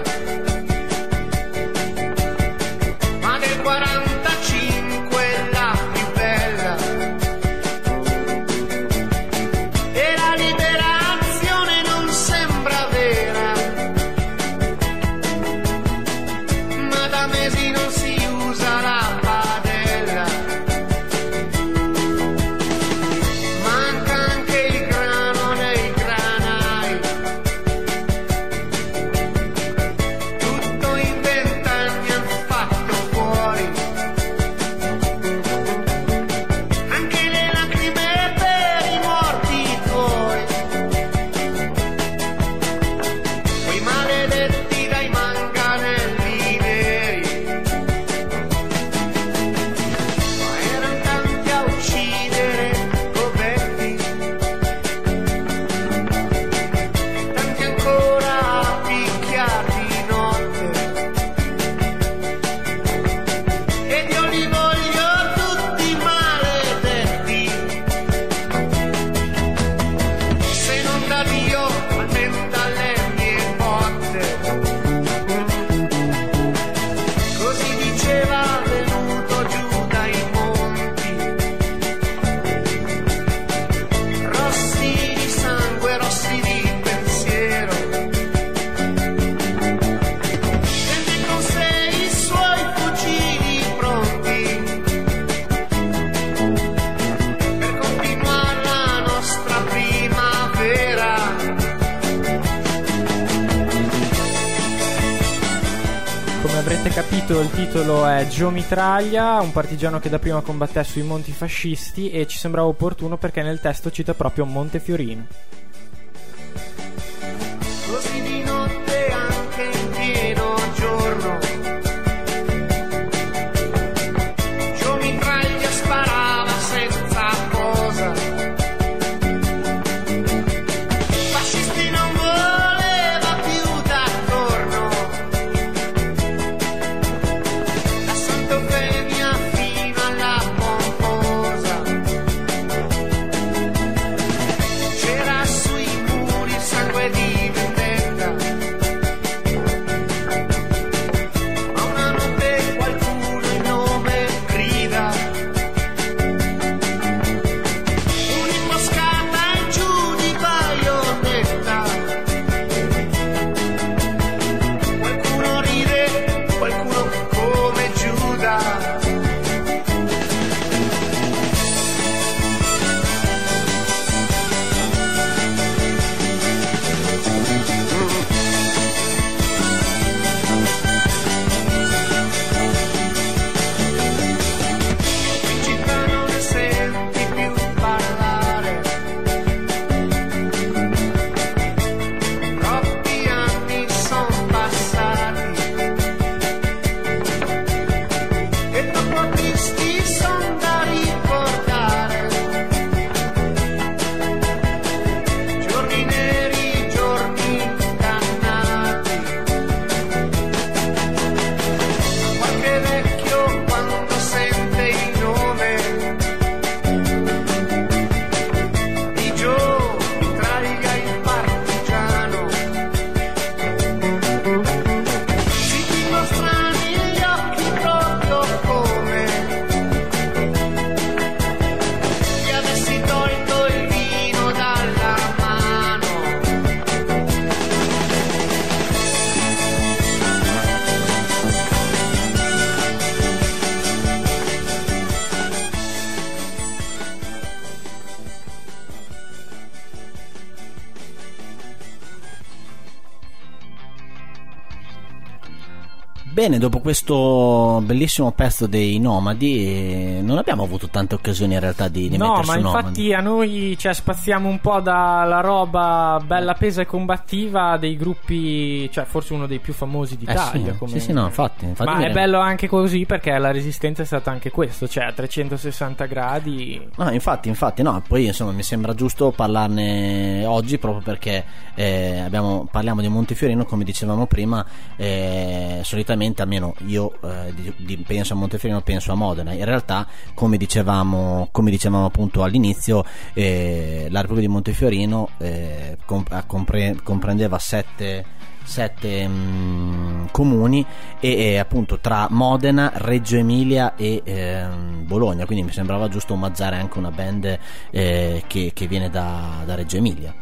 primavera, ma nel 45 la più bella era liberazione, non sembra avete capito, il titolo è Gio Mitraglia, un partigiano che dapprima combatté sui monti fascisti, e ci sembrava opportuno perché nel testo cita proprio Montefiorino. Così di notte, anche in pieno giorno, Gio Mitraglia sparava senza posa. Fascisti non voleva più d'attorno, da Sant'Eufemia fino alla Pomposa. C'era sui muri il sangue di vendetta, ma una notte qualcuno il nome grida. Un'imboscata e giù di baionetta, qualcuno ride, qualcuno come Giuda. In città non ne senti più parlare, troppi anni son passati, e troppo tristi son da ricordare, giorni neri, giorni dannati. Qualche vecchio quando sente il nome di Joe Mitraglia il partigiano, si dicono strani gli occhi proprio come gli avessi tolto il vino dalla mano. Bene, dopo questo bellissimo pezzo dei Nomadi, non abbiamo avuto tante occasioni in realtà di no, mettere ma su Nomadi. infatti a noi spaziamo un po' dalla roba bella pesa e combattiva dei gruppi, cioè forse uno dei più famosi d'Italia. Sì, sì, no, infatti ma è bello anche così, perché la resistenza è stata anche questo, cioè a 360 gradi. No, infatti no, poi insomma mi sembra giusto parlarne oggi proprio perché parliamo di Montefiorino, come dicevamo prima, solitamente almeno io penso a Montefiorino, penso a Modena. In realtà, come dicevamo appunto all'inizio, la Repubblica di Montefiorino comprendeva sette comuni e appunto tra Modena, Reggio Emilia e Bologna, quindi mi sembrava giusto omaggiare anche una band che viene da Reggio Emilia.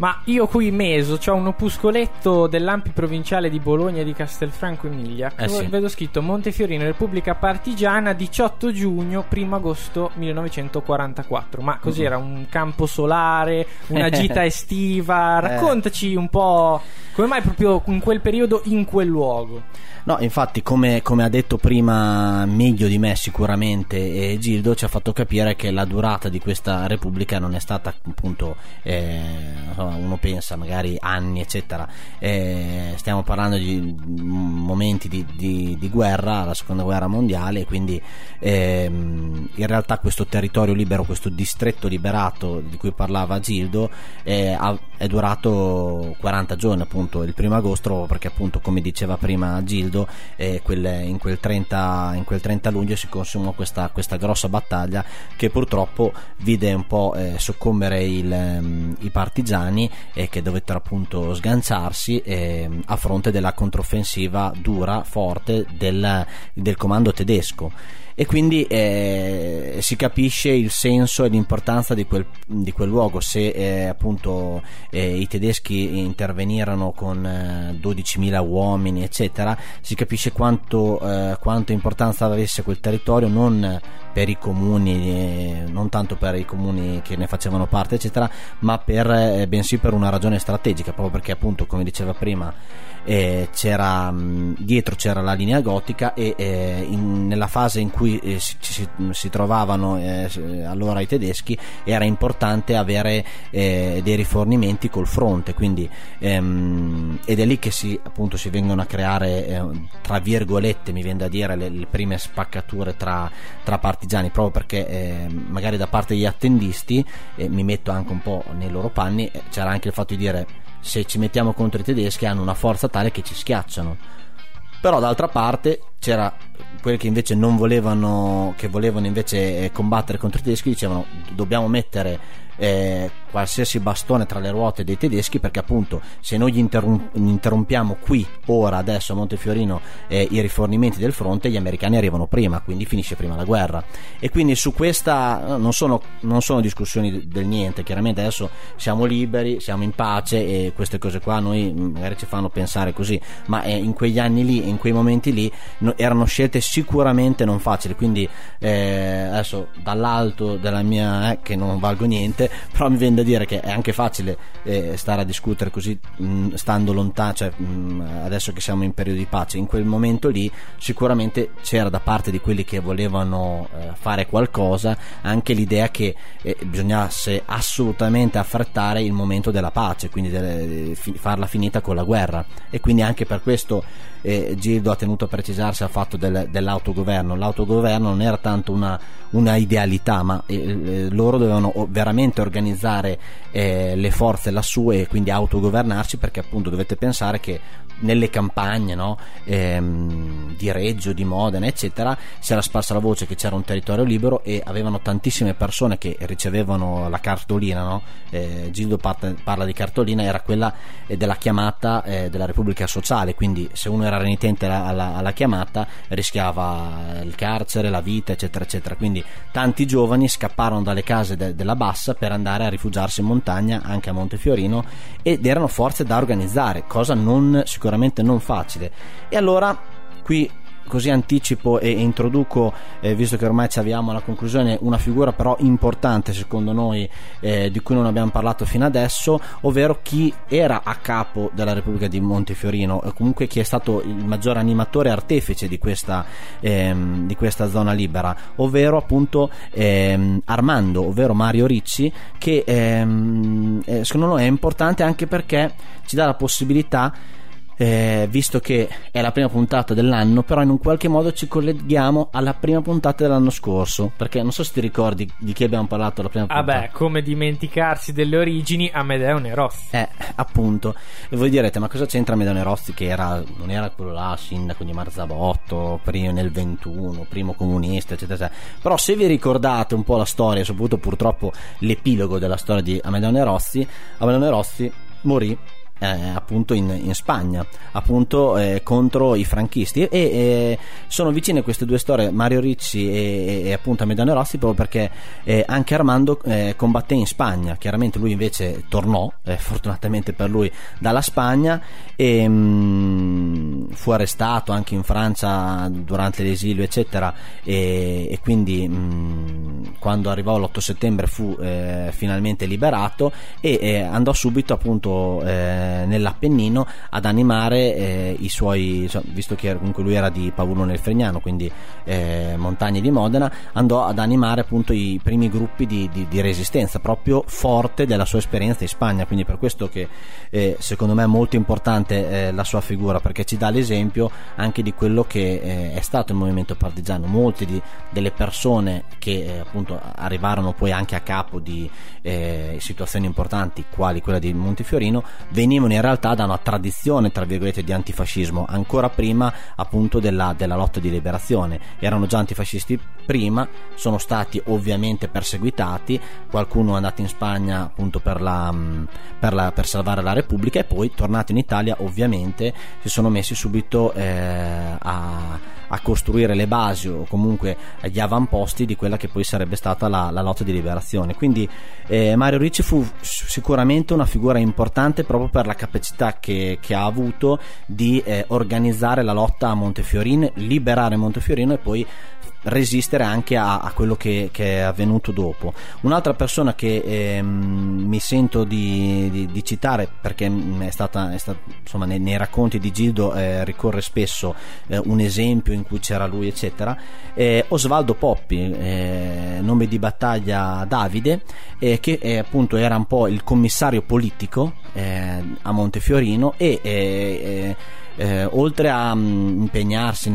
Ma io qui Meso c'ho un opuscoletto del Lampi provinciale di Bologna e di Castelfranco Emilia, sì. Vedo scritto Montefiorino, Repubblica Partigiana, 18 giugno 1 agosto 1944. Ma cos'era? Un campo solare? Una gita estiva? Raccontaci un po' come mai proprio in quel periodo, in quel luogo. No, infatti come ha detto prima meglio di me sicuramente Gildo, ci ha fatto capire che la durata di questa Repubblica non è stata appunto uno pensa magari anni eccetera, stiamo parlando di momenti di guerra, la seconda guerra mondiale, quindi in realtà questo territorio libero, questo distretto liberato di cui parlava Gildo è durato 40 giorni appunto il 1 agosto, perché appunto come diceva prima Gildo in quel 30 luglio si consumò questa grossa battaglia che purtroppo vide un po' soccombere i partigiani che dovettero appunto sganciarsi a fronte della controffensiva dura, forte del comando tedesco. e quindi si capisce il senso e l'importanza di quel luogo. Se appunto i tedeschi intervenirono con 12.000 uomini eccetera, si capisce quanto importanza avesse quel territorio, non per i comuni, non tanto per i comuni che ne facevano parte eccetera, ma bensì per una ragione strategica, proprio perché appunto, come diceva prima, dietro c'era la linea gotica e nella fase in cui si trovavano allora i tedeschi era importante avere dei rifornimenti col fronte, quindi ed è lì che si vengono a creare tra virgolette, mi viene da dire, le prime spaccature tra partigiani, proprio perché magari da parte degli attendisti, mi metto anche un po' nei loro panni, c'era anche il fatto di dire: se ci mettiamo contro i tedeschi hanno una forza tale che ci schiacciano. Però d'altra parte c'era quelli che invece non volevano, che volevano invece combattere contro i tedeschi, dicevano: dobbiamo mettere qualsiasi bastone tra le ruote dei tedeschi, perché appunto se noi gli interrompiamo qui, ora, adesso a Montefiorino i rifornimenti del fronte, gli americani arrivano prima, quindi finisce prima la guerra. E quindi su questa non sono discussioni del niente, chiaramente adesso siamo liberi, siamo in pace e queste cose qua noi magari ci fanno pensare così, ma in quegli anni lì, in quei momenti lì erano scelte sicuramente non facili. Quindi adesso dall'alto della mia che non valgo niente, però mi viene da dire che è anche facile stare a discutere così, stando lontano, cioè adesso che siamo in periodo di pace. In quel momento lì sicuramente c'era da parte di quelli che volevano fare qualcosa anche l'idea che bisognasse assolutamente affrettare il momento della pace, quindi farla finita con la guerra. E quindi anche per questo Gildo ha tenuto a precisarsi al fatto dell'autogoverno. L'autogoverno non era tanto una idealità, ma loro dovevano veramente organizzare le forze lassù e quindi autogovernarsi, perché appunto dovete pensare che nelle campagne, no, di Reggio, di Modena eccetera, si era sparsa la voce che c'era un territorio libero e avevano tantissime persone che ricevevano la cartolina, no? Gildo parla di cartolina, era quella della chiamata della Repubblica Sociale, quindi se uno era renitente alla chiamata rischiava il carcere, la vita eccetera eccetera. Quindi tanti giovani scapparono dalle case della bassa per andare a rifugiarsi in montagna, anche a Montefiorino, ed erano forze da organizzare, cosa non sicuramente non facile. E allora qui così anticipo e introduco, visto che ormai ci avviamo alla conclusione, una figura però importante secondo noi, di cui non abbiamo parlato fino adesso, ovvero chi era a capo della Repubblica di Montefiorino, comunque chi è stato il maggiore animatore artefice di questa zona libera, ovvero appunto Armando, ovvero Mario Ricci, che secondo noi è importante anche perché ci dà la possibilità, visto che è la prima puntata dell'anno, però in un qualche modo ci colleghiamo alla prima puntata dell'anno scorso, perché non so se ti ricordi di chi abbiamo parlato la prima puntata. Vabbè, come dimenticarsi delle origini, Amedeo Rossi. Appunto. E voi direte: ma cosa c'entra Amedeo Rossi, che non era quello là sindaco di Marzabotto, primo nel 21, primo comunista eccetera eccetera. Però se vi ricordate un po' la storia, soprattutto purtroppo l'epilogo della storia di Amedeo Rossi, Amedeo Rossi morì appunto in Spagna, appunto contro i franchisti, e sono vicine queste due storie, Mario Ricci e appunto Amedeo Rossi, proprio perché anche Armando combatté in Spagna. Chiaramente lui invece tornò, fortunatamente per lui, dalla Spagna e fu arrestato anche in Francia durante l'esilio eccetera, e quindi quando arrivò l'8 settembre fu finalmente liberato e andò subito appunto nell'Appennino ad animare i suoi, visto che comunque lui era di Pavullo nel Fregnano, quindi montagne di Modena, andò ad animare appunto i primi gruppi di resistenza, proprio forte della sua esperienza in Spagna. Quindi per questo che secondo me è molto importante la sua figura, perché ci dà l'esempio anche di quello che è stato il movimento partigiano. Molte delle persone che appunto arrivarono poi anche a capo di situazioni importanti quali quella di Montefiorino venivano in realtà da una tradizione tra virgolette di antifascismo, ancora prima appunto della lotta di liberazione. Erano già antifascisti prima, sono stati ovviamente perseguitati, qualcuno è andato in Spagna appunto per salvare la Repubblica, e poi tornati in Italia ovviamente si sono messi subito a a costruire le basi o comunque gli avamposti di quella che poi sarebbe stata la lotta di liberazione. Quindi Mario Ricci fu sicuramente una figura importante proprio per la capacità che ha avuto di organizzare la lotta a Montefiorino, liberare Montefiorino e poi resistere anche a quello che è avvenuto dopo. Un'altra persona che mi sento di citare, perché è stata insomma nei racconti di Gildo ricorre spesso un esempio in cui c'era lui eccetera, Osvaldo Poppi, nome di battaglia Davide, che appunto era un po' il commissario politico a Montefiorino e oltre a impegnarsi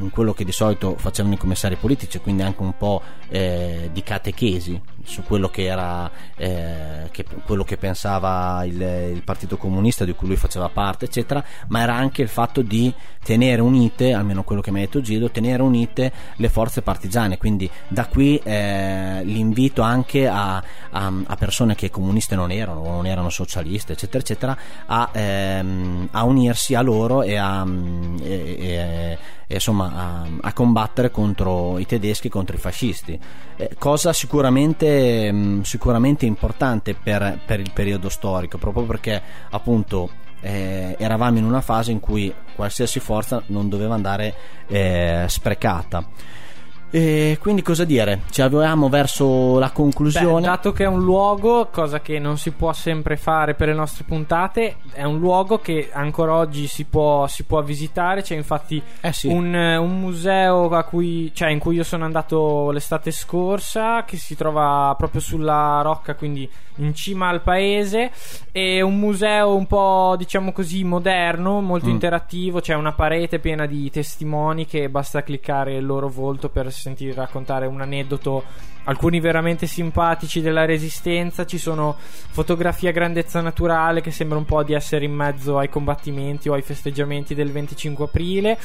in quello che di solito facevano i commissari politici, quindi anche un po' di catechesi su quello che era quello che pensava il Partito Comunista di cui lui faceva parte eccetera, ma era anche il fatto di tenere unite, almeno quello che mi ha detto Gildo, tenere unite le forze partigiane. Quindi da qui l'invito anche a persone che comuniste non erano socialiste eccetera eccetera a unirsi a loro e a combattere contro i tedeschi, contro i fascisti, cosa sicuramente importante per il periodo storico, proprio perché appunto eravamo in una fase in cui qualsiasi forza non doveva andare sprecata. E quindi cosa dire? Ci avviamo verso la conclusione. Beh, dato che è un luogo, cosa che non si può sempre fare per le nostre puntate, è un luogo che ancora oggi si può visitare. C'è infatti un museo in cui io sono andato l'estate scorsa, che si trova proprio sulla rocca, quindi in cima al paese. È un museo un po', diciamo così, moderno, molto interattivo. C'è una parete piena di testimoni che basta cliccare il loro volto per sentire raccontare un aneddoto, alcuni veramente simpatici, della resistenza. Ci sono fotografie a grandezza naturale che sembra un po' di essere in mezzo ai combattimenti o ai festeggiamenti del 25 aprile.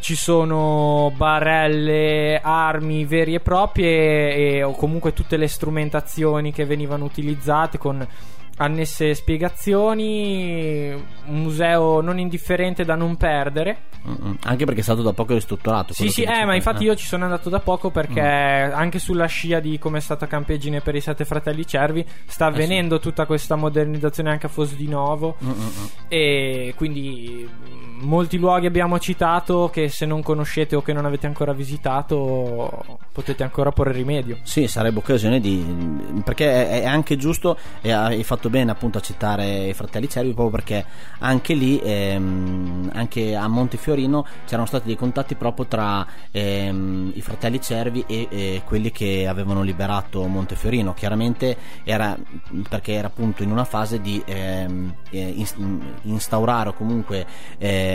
Ci sono barelle, armi veri e proprie o comunque tutte le strumentazioni che venivano utilizzate con annesse spiegazioni. Un museo non indifferente, da non perdere, anche perché è stato da poco ristrutturato. Ma infatti io ci sono andato da poco perché anche sulla scia di come è stata Campeggine per i 7 fratelli Cervi sta avvenendo tutta questa modernizzazione anche a Fosdinovo. E quindi molti luoghi abbiamo citato che, se non conoscete o che non avete ancora visitato, potete ancora porre rimedio. Sì, sarebbe occasione di, perché è anche giusto, hai fatto bene appunto a citare i fratelli Cervi, proprio perché anche lì anche a Montefiorino c'erano stati dei contatti proprio tra i fratelli Cervi e quelli che avevano liberato Montefiorino. Chiaramente era appunto in una fase di instaurare o comunque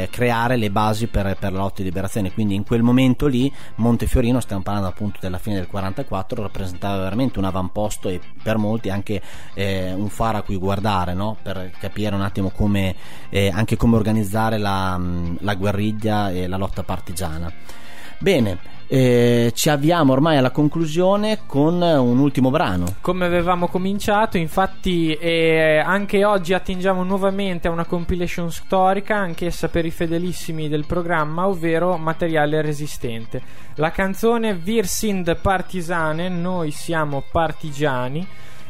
creare le basi per la lotta di liberazione. Quindi in quel momento lì Montefiorino, stiamo parlando appunto della fine del 44, rappresentava veramente un avamposto e per molti anche un faro a cui guardare, no? Per capire un attimo come anche come organizzare la guerriglia e la lotta partigiana. Bene, ci avviamo ormai alla conclusione con un ultimo brano, come avevamo cominciato. Infatti anche oggi attingiamo nuovamente a una compilation storica, anch'essa per i fedelissimi del programma, ovvero materiale resistente. La canzone Wir sind Partisane, noi siamo partigiani,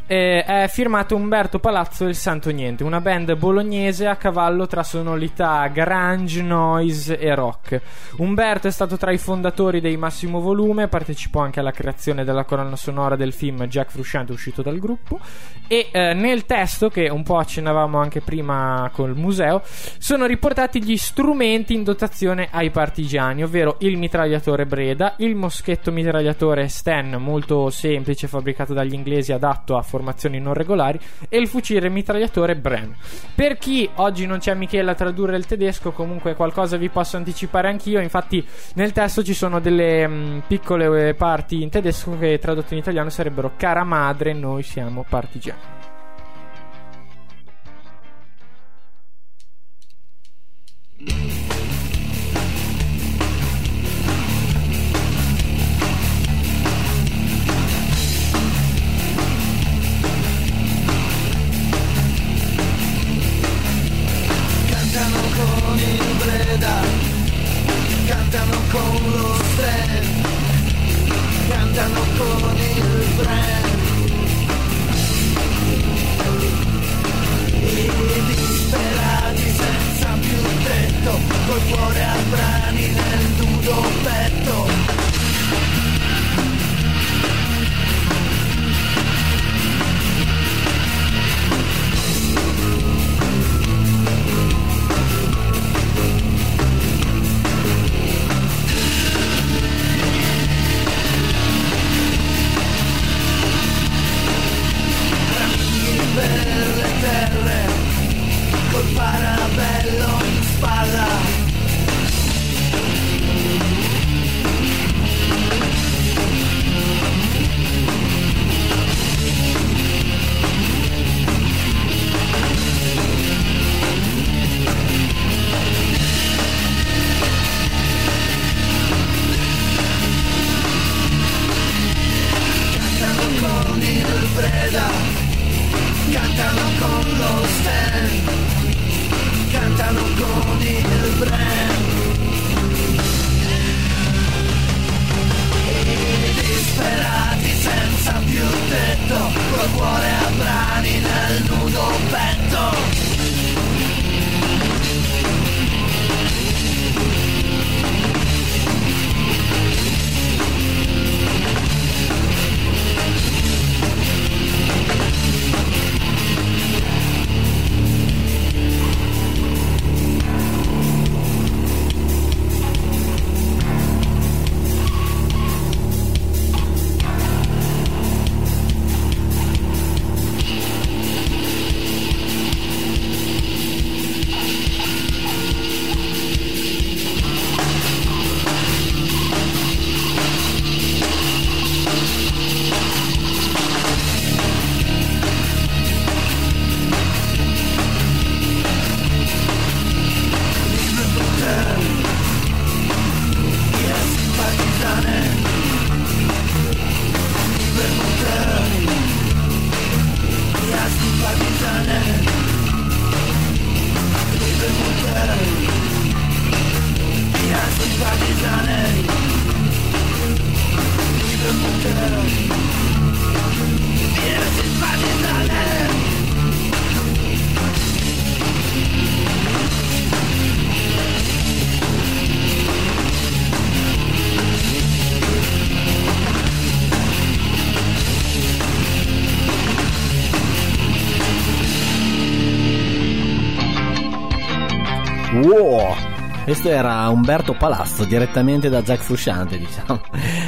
è firmato Umberto Palazzo e il Santo Niente, una band bolognese a cavallo tra sonorità grunge, noise e rock. Umberto è stato tra i fondatori dei Massimo Volume, partecipò anche alla creazione della colonna sonora del film Jack Frusciante uscito dal gruppo, e nel testo, che un po' accennavamo anche prima col museo, sono riportati gli strumenti in dotazione ai partigiani, ovvero il mitragliatore Breda, il moschetto mitragliatore Sten, molto semplice, fabbricato dagli inglesi, adatto a formazioni non regolari, e il fucile mitragliatore Bren. Per chi oggi non c'è Michele a tradurre il tedesco, comunque qualcosa vi posso anticipare anch'io. Infatti nel testo ci sono delle piccole parti in tedesco che tradotte in italiano sarebbero: cara madre, noi siamo partigiani. Cantano con il Breda, con il Preda, cantano con lo stand, cantano con il brand. Disperati senza più tetto, col cuore a brani nel nudo petto. Wow. Questo era Umberto Palazzo direttamente da Jack Frusciante, diciamo.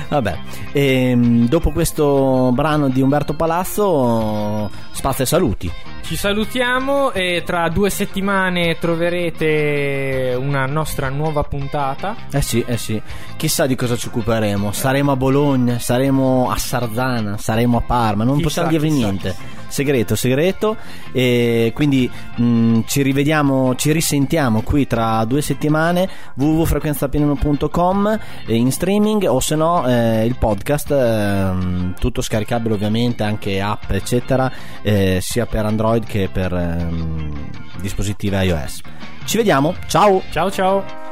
Vabbè, dopo questo brano di Umberto Palazzo, spazio e saluti. Ci salutiamo e tra 2 settimane troverete una nostra nuova puntata. Eh sì, chissà di cosa ci occuperemo. Saremo a Bologna, saremo a Sarzana, saremo a Parma, non possiamo dirvi niente. Segreto. E quindi ci rivediamo, ci risentiamo qui tra 2 settimane. www.frequenzappennino.com in streaming, o se no il podcast, tutto scaricabile ovviamente, anche app eccetera, sia per Android che per dispositivi iOS. Ci vediamo, ciao.